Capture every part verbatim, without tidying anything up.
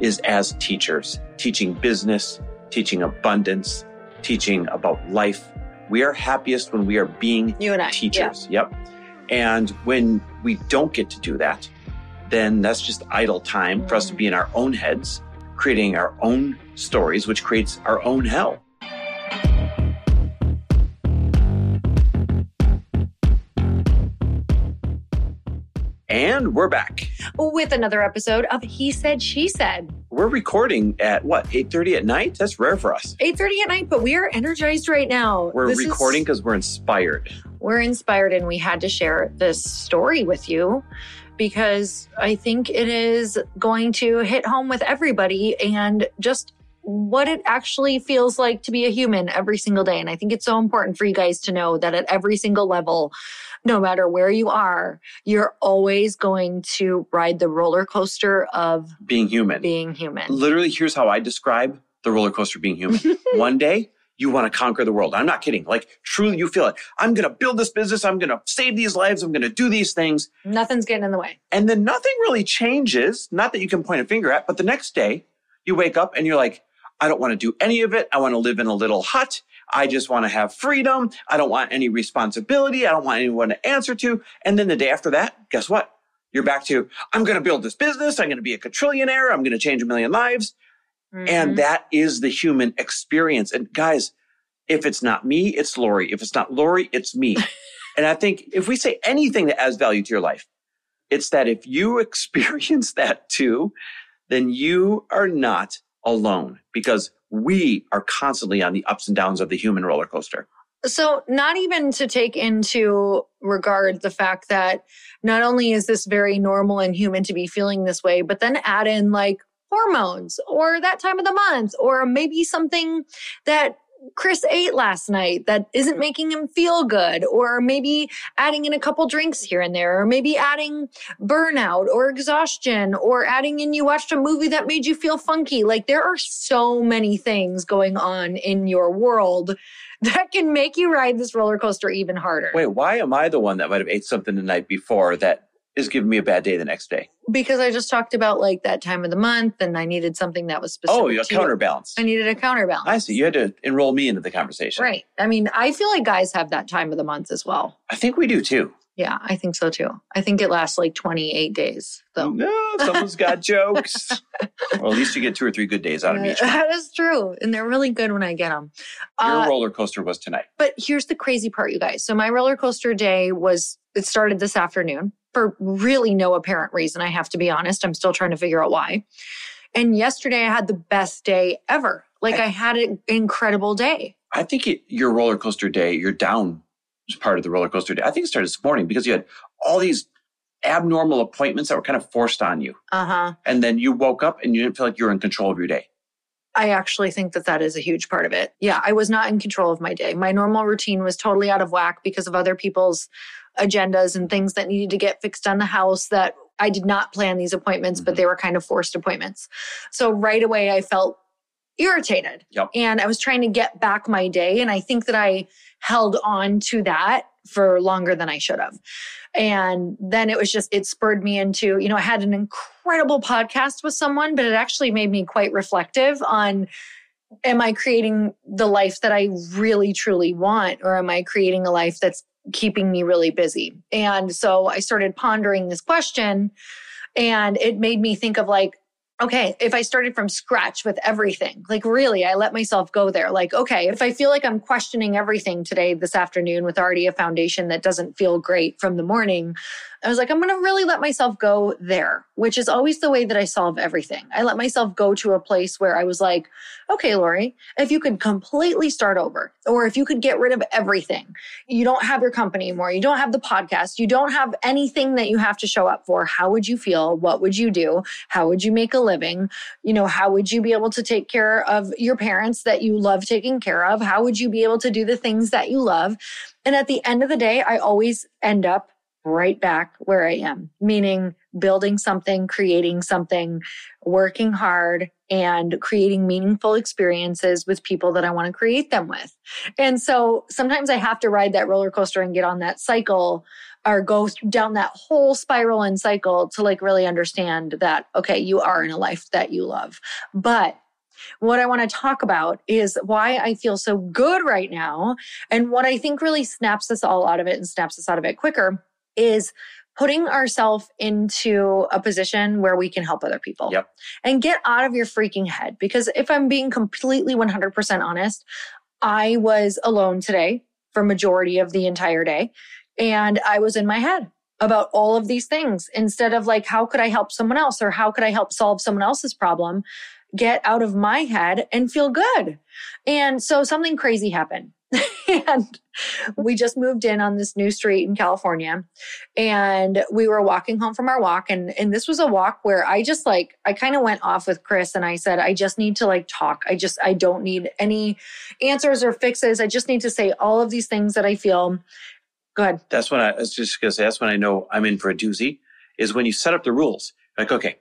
is as teachers, teaching business, teaching abundance, teaching about life. We are happiest when we are being you and I, teachers. Yeah. Yep. And when we don't get to do that, then that's just idle time mm. for us to be in our own heads, creating our own stories, which creates our own hell. And we're back with another episode of He Said, She Said. We're recording at what, eight thirty at night? That's rare for us. eight thirty at night, but we are energized right now. We're this recording because we're inspired. We're inspired, and we had to share this story with you because I think it is going to hit home with everybody and just what it actually feels like to be a human every single day. And I think it's so important for you guys to know that at every single level, no matter where you are, you're always going to ride the roller coaster of being human. Being human. Literally, here's how I describe the roller coaster being human. One day, you want to conquer the world. I'm not kidding. Like, truly, you feel it. I'm going to build this business. I'm going to save these lives. I'm going to do these things. Nothing's getting in the way. And then nothing really changes. Not that you can point a finger at, but the next day, you wake up and you're like, I don't want to do any of it. I want to live in a little hut. I just want to have freedom. I don't want any responsibility. I don't want anyone to answer to. And then the day after that, guess what? You're back to, I'm going to build this business. I'm going to be a quadrillionaire. I'm going to change a million lives. Mm-hmm. And that is the human experience. And guys, if it's not me, it's Lori. If it's not Lori, it's me. And I think if we say anything that adds value to your life, it's that if you experience that too, then you are not alone, because we are constantly on the ups and downs of the human roller coaster. So not even to take into regard the fact that not only is this very normal and human to be feeling this way, but then add in like hormones or that time of the month, or maybe something that Chris ate last night that isn't making him feel good, or maybe adding in a couple drinks here and there, or maybe adding burnout or exhaustion, or adding in you watched a movie that made you feel funky. Like, there are so many things going on in your world that can make you ride this roller coaster even harder. Wait, why am I the one that might have ate something the night before that is giving me a bad day the next day? Because I just talked about like that time of the month, and I needed something that was specific. Oh, a counterbalance. I needed a counterbalance. I see. You had to enroll me into the conversation. Right. I mean, I feel like guys have that time of the month as well. I think we do too. Yeah, I think so too. I think it lasts like twenty-eight days. So. No, someone's got jokes. Well, at least you get two or three good days out of each one. That is true. And they're really good when I get them. Your uh, roller coaster was tonight. But here's the crazy part, you guys. So my roller coaster day was, it started this afternoon for really no apparent reason. I have to be honest. I'm still trying to figure out why. And yesterday I had the best day ever. Like I, I had an incredible day. I think it, your roller coaster day, you're down. Was part of the roller coaster day. I think it started this morning because you had all these abnormal appointments that were kind of forced on you. Uh-huh. And then you woke up and you didn't feel like you were in control of your day. I actually think that that is a huge part of it. Yeah, I was not in control of my day. My normal routine was totally out of whack because of other people's agendas and things that needed to get fixed on the house that I did not plan these appointments, mm-hmm. but they were kind of forced appointments. So right away I felt irritated. Yep. And I was trying to get back my day. And I think that I held on to that for longer than I should have. And then it was just, it spurred me into, you know, I had an incredible podcast with someone, but it actually made me quite reflective on, am I creating the life that I really, truly want? Or am I creating a life that's keeping me really busy? And so I started pondering this question, and it made me think of like, okay, if I started from scratch with everything, like really, I let myself go there. Like, okay, if I feel like I'm questioning everything today, this afternoon, with already a foundation that doesn't feel great from the morning, I was like, I'm going to really let myself go there, which is always the way that I solve everything. I let myself go to a place where I was like, okay, Lori, if you could completely start over, or if you could get rid of everything, you don't have your company anymore, you don't have the podcast, you don't have anything that you have to show up for, how would you feel? What would you do? How would you make a living? You know, how would you be able to take care of your parents that you love taking care of? How would you be able to do the things that you love? And at the end of the day, I always end up right back where I am, meaning building something, creating something, working hard, and creating meaningful experiences with people that I want to create them with. And so sometimes I have to ride that roller coaster and get on that cycle, or go down that whole spiral and cycle to like really understand that, okay, you are in a life that you love. But what I want to talk about is why I feel so good right now. And what I think really snaps us all out of it and snaps us out of it quicker is putting ourselves into a position where we can help other people. Yep. And get out of your freaking head. Because if I'm being completely one hundred percent honest, I was alone today for majority of the entire day. And I was in my head about all of these things instead of like, how could I help someone else, or how could I help solve someone else's problem? Get out of my head and feel good. And so something crazy happened. And we just moved in on this new street in California, and we were walking home from our walk. And, and this was a walk where I just like, I kind of went off with Chris, and I said, I just need to like talk. I just, I don't need any answers or fixes. I just need to say all of these things that I feel. Go ahead. That's when I, I was just going to say, that's when I know I'm in for a doozy, is when you set up the rules. Like, okay,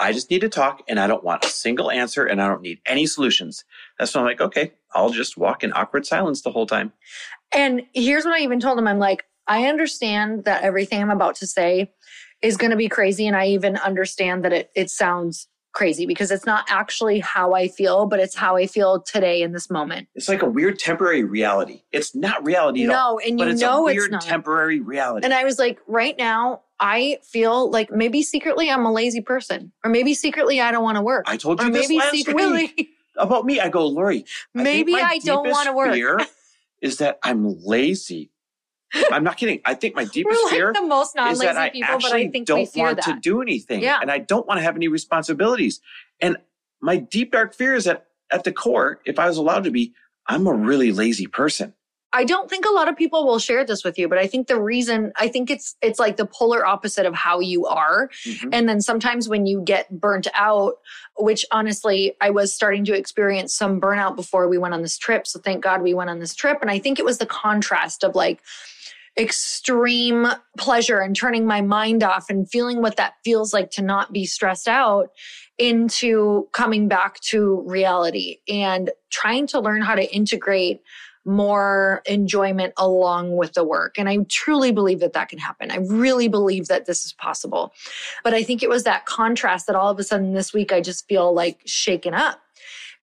I just need to talk, and I don't want a single answer, and I don't need any solutions. That's when I'm like, okay, I'll just walk in awkward silence the whole time. And here's what I even told him. I'm like, I understand that everything I'm about to say is going to be crazy. And I even understand that it it sounds crazy because it's not actually how I feel, but it's how I feel today in this moment. It's like a weird temporary reality. It's not reality at all. No, and you know it's weird temporary reality. And I was like, right now, I feel like maybe secretly I'm a lazy person, or maybe secretly I don't want to work. I told you this last week about me. I go, Lori, maybe I don't want to work. Fear is that I'm lazy. I'm not kidding. I think my deepest like fear the most is that I people, actually I think don't want that. to do anything, yeah. and I don't want to have any responsibilities. And my deep dark fear is that at the core, if I was allowed to be, I'm a really lazy person. I don't think a lot of people will share this with you, but I think the reason, I think it's it's like the polar opposite of how you are. Mm-hmm. And then sometimes when you get burnt out, which honestly, I was starting to experience some burnout before we went on this trip. So thank God we went on this trip. And I think it was the contrast of like extreme pleasure and turning my mind off and feeling what that feels like to not be stressed out into coming back to reality and trying to learn how to integrate more enjoyment along with the work. And I truly believe that that can happen. I really believe that this is possible. But I think it was that contrast that all of a sudden this week, I just feel like shaken up.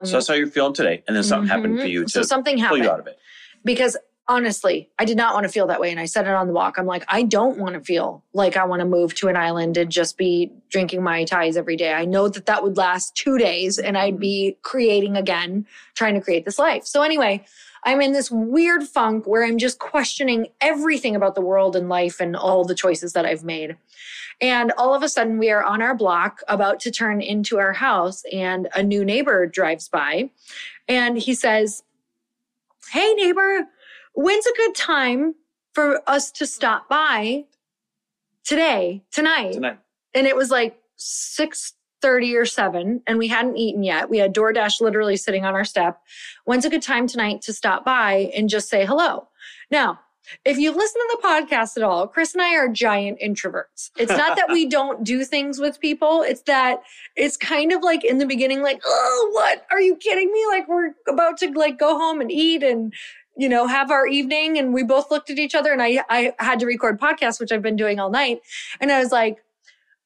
So that's how you're feeling today. And then something mm-hmm. happened for you to so something happened. Pull you out of it. Because honestly, I did not want to feel that way. And I said it on the walk. I'm like, I don't want to feel like I want to move to an island and just be drinking my Tais every day. I know that that would last two days and I'd be creating again, trying to create this life. So anyway, I'm in this weird funk where I'm just questioning everything about the world and life and all the choices that I've made. And all of a sudden we are on our block about to turn into our house and a new neighbor drives by and he says, "Hey neighbor, when's a good time for us to stop by today, tonight?" Tonight. And it was like six thirty or seven, and we hadn't eaten yet. We had DoorDash literally sitting on our step. When's a good time tonight to stop by and just say hello? Now, if you listen to the podcast at all, Chris and I are giant introverts. It's not that we don't do things with people. It's that it's kind of like in the beginning, like, oh, what? Are you kidding me? Like we're about to like go home and eat and, you know, have our evening. And we both looked at each other and I, I had to record podcasts, which I've been doing all night. And I was like,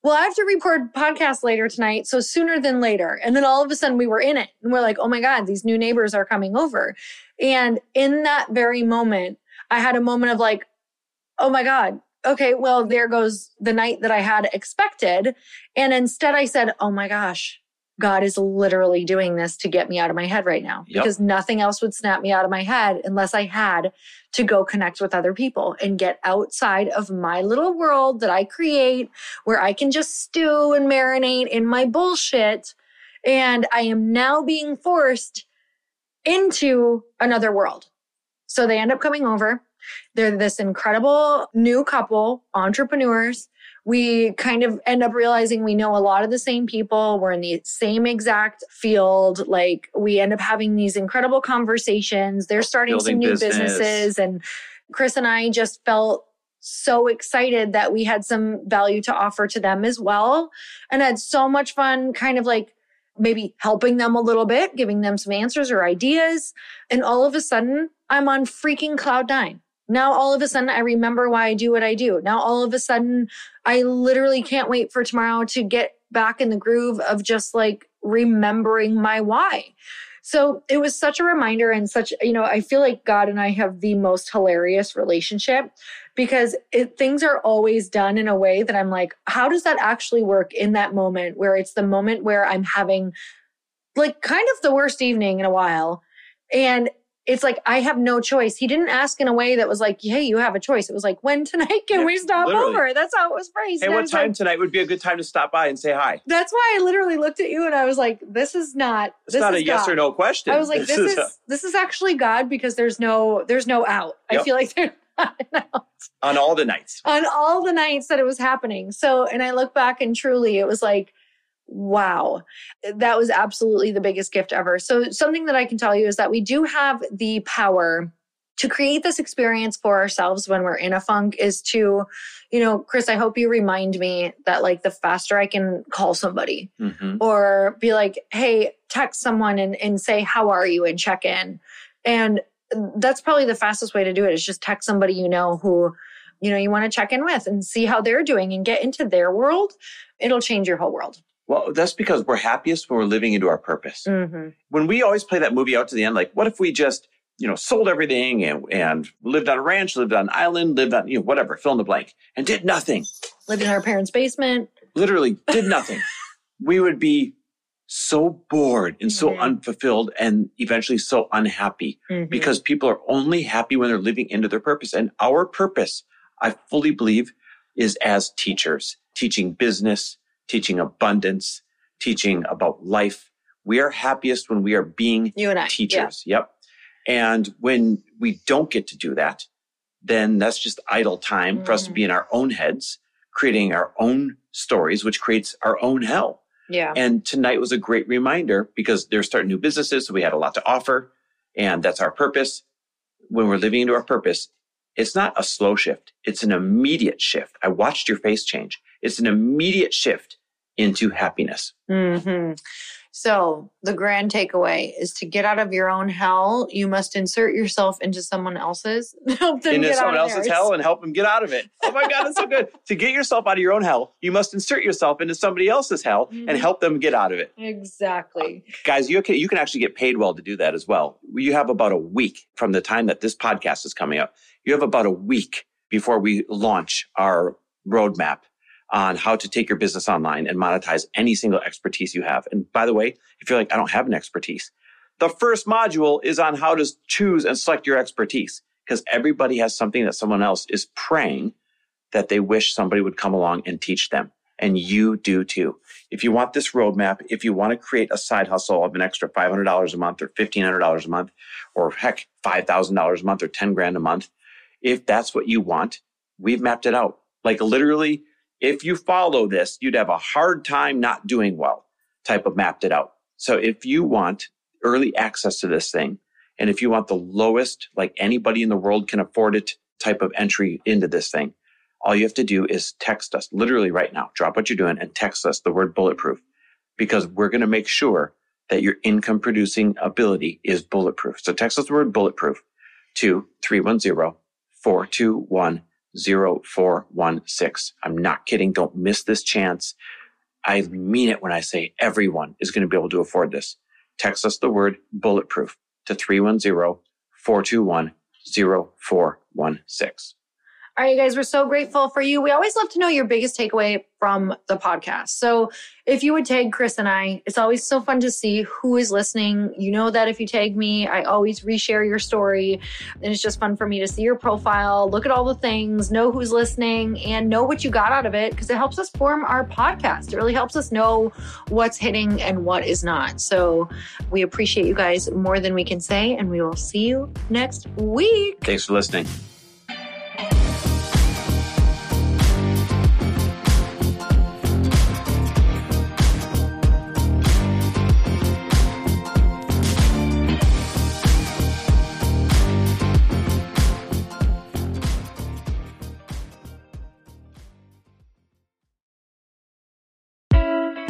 well, I have to record podcasts later tonight. So sooner than later. And then all of a sudden we were in it and we're like, oh my God, these new neighbors are coming over. And in that very moment, I had a moment of like, oh my God, okay, well, there goes the night that I had expected. And instead I said, oh my gosh, God is literally doing this to get me out of my head right now. Yep. Because nothing else would snap me out of my head unless I had to go connect with other people and get outside of my little world that I create where I can just stew and marinate in my bullshit. And I am now being forced into another world. So they end up coming over. They're this incredible new couple, entrepreneurs. We kind of end up realizing we know a lot of the same people. We're in the same exact field. Like we end up having these incredible conversations. They're starting Building some new business. businesses. And Chris and I just felt so excited that we had some value to offer to them as well. And had so much fun kind of like maybe helping them a little bit, giving them some answers or ideas. And all of a sudden I'm on freaking cloud nine. Now, all of a sudden, I remember why I do what I do. Now, all of a sudden, I literally can't wait for tomorrow to get back in the groove of just like remembering my why. So it was such a reminder and such, you know, I feel like God and I have the most hilarious relationship because it, things are always done in a way that I'm like, how does that actually work in that moment where it's the moment where I'm having like kind of the worst evening in a while. And it's like, I have no choice. He didn't ask in a way that was like, hey, you have a choice. It was like, when tonight can yeah, we stop literally. over? That's how it was phrased. Hey, and what time like, tonight would be a good time to stop by and say hi? That's why I literally looked at you and I was like, this is not, it's this not is a God. yes or no question. I was like, this, this is, is a- this is actually God because there's no, there's no out. Yep. I feel like there's not an out. On all the nights. On all the nights that it was happening. So, and I look back and truly it was like, wow, that was absolutely the biggest gift ever. So something that I can tell you is that we do have the power to create this experience for ourselves when we're in a funk is to, you know, Chris, I hope you remind me that like the faster I can call somebody mm-hmm. or be like, hey, text someone and, and say, how are you and check in. And that's probably the fastest way to do it is just text somebody, you know, who, you know, you want to check in with and see how they're doing and get into their world. It'll change your whole world. Well, that's because we're happiest when we're living into our purpose. Mm-hmm. When we always play that movie out to the end, like, what if we just, you know, sold everything and, and lived on a ranch, lived on an island, lived on, you know, whatever, fill in the blank, and did nothing. Lived in our parents' basement. Literally did nothing. We would be so bored and so mm-hmm. unfulfilled and eventually so unhappy mm-hmm. because people are only happy when they're living into their purpose. And our purpose, I fully believe, is as teachers, teaching business, teaching abundance, teaching about life. We are happiest when we are being you and I, teachers. Yeah. Yep. And when we don't get to do that, then that's just idle time mm. for us to be in our own heads, creating our own stories, which creates our own hell. Yeah. And tonight was a great reminder because they're starting new businesses. So we had a lot to offer, and that's our purpose. When we're living into our purpose, it's not a slow shift. It's an immediate shift. I watched your face change. It's an immediate shift into happiness. Mm-hmm. So the grand takeaway is to get out of your own hell. You must insert yourself into someone else's. Help them into get someone out of else's theirs. Hell and help them get out of it. Oh my God, that's so good. To get yourself out of your own hell, you must insert yourself into somebody else's hell mm-hmm. and help them get out of it. Exactly. Uh, guys, you can, you can actually get paid well to do that as well. You have about a week from the time that this podcast is coming up. You have about a week before we launch our roadmap on how to take your business online and monetize any single expertise you have. And by the way, if you're like, I don't have an expertise, the first module is on how to choose and select your expertise, because everybody has something that someone else is praying that they wish somebody would come along and teach them. And you do too. If you want this roadmap, if you want to create a side hustle of an extra five hundred dollars a month or fifteen hundred dollars a month, or heck, five thousand dollars a month or ten grand a month, if that's what you want, we've mapped it out. Like literally, if you follow this, you'd have a hard time not doing well type of mapped it out. So if you want early access to this thing, and if you want the lowest, like anybody in the world can afford it type of entry into this thing, all you have to do is text us literally right now. Drop what you're doing and text us the word bulletproof, because we're going to make sure that your income producing ability is bulletproof. So text us the word bulletproof to three one zero, four two one, zero four one six. I'm not kidding. Don't miss this chance. I mean it when I say everyone is going to be able to afford this. Text us the word bulletproof to three one zero, four two one, zero four one six. All right, you guys, we're so grateful for you. We always love to know your biggest takeaway from the podcast. So if you would tag Chris and I, it's always so fun to see who is listening. You know that if you tag me, I always reshare your story. And it's just fun for me to see your profile, look at all the things, know who's listening, and know what you got out of it, because it helps us form our podcast. It really helps us know what's hitting and what is not. So we appreciate you guys more than we can say, and we will see you next week. Thanks for listening.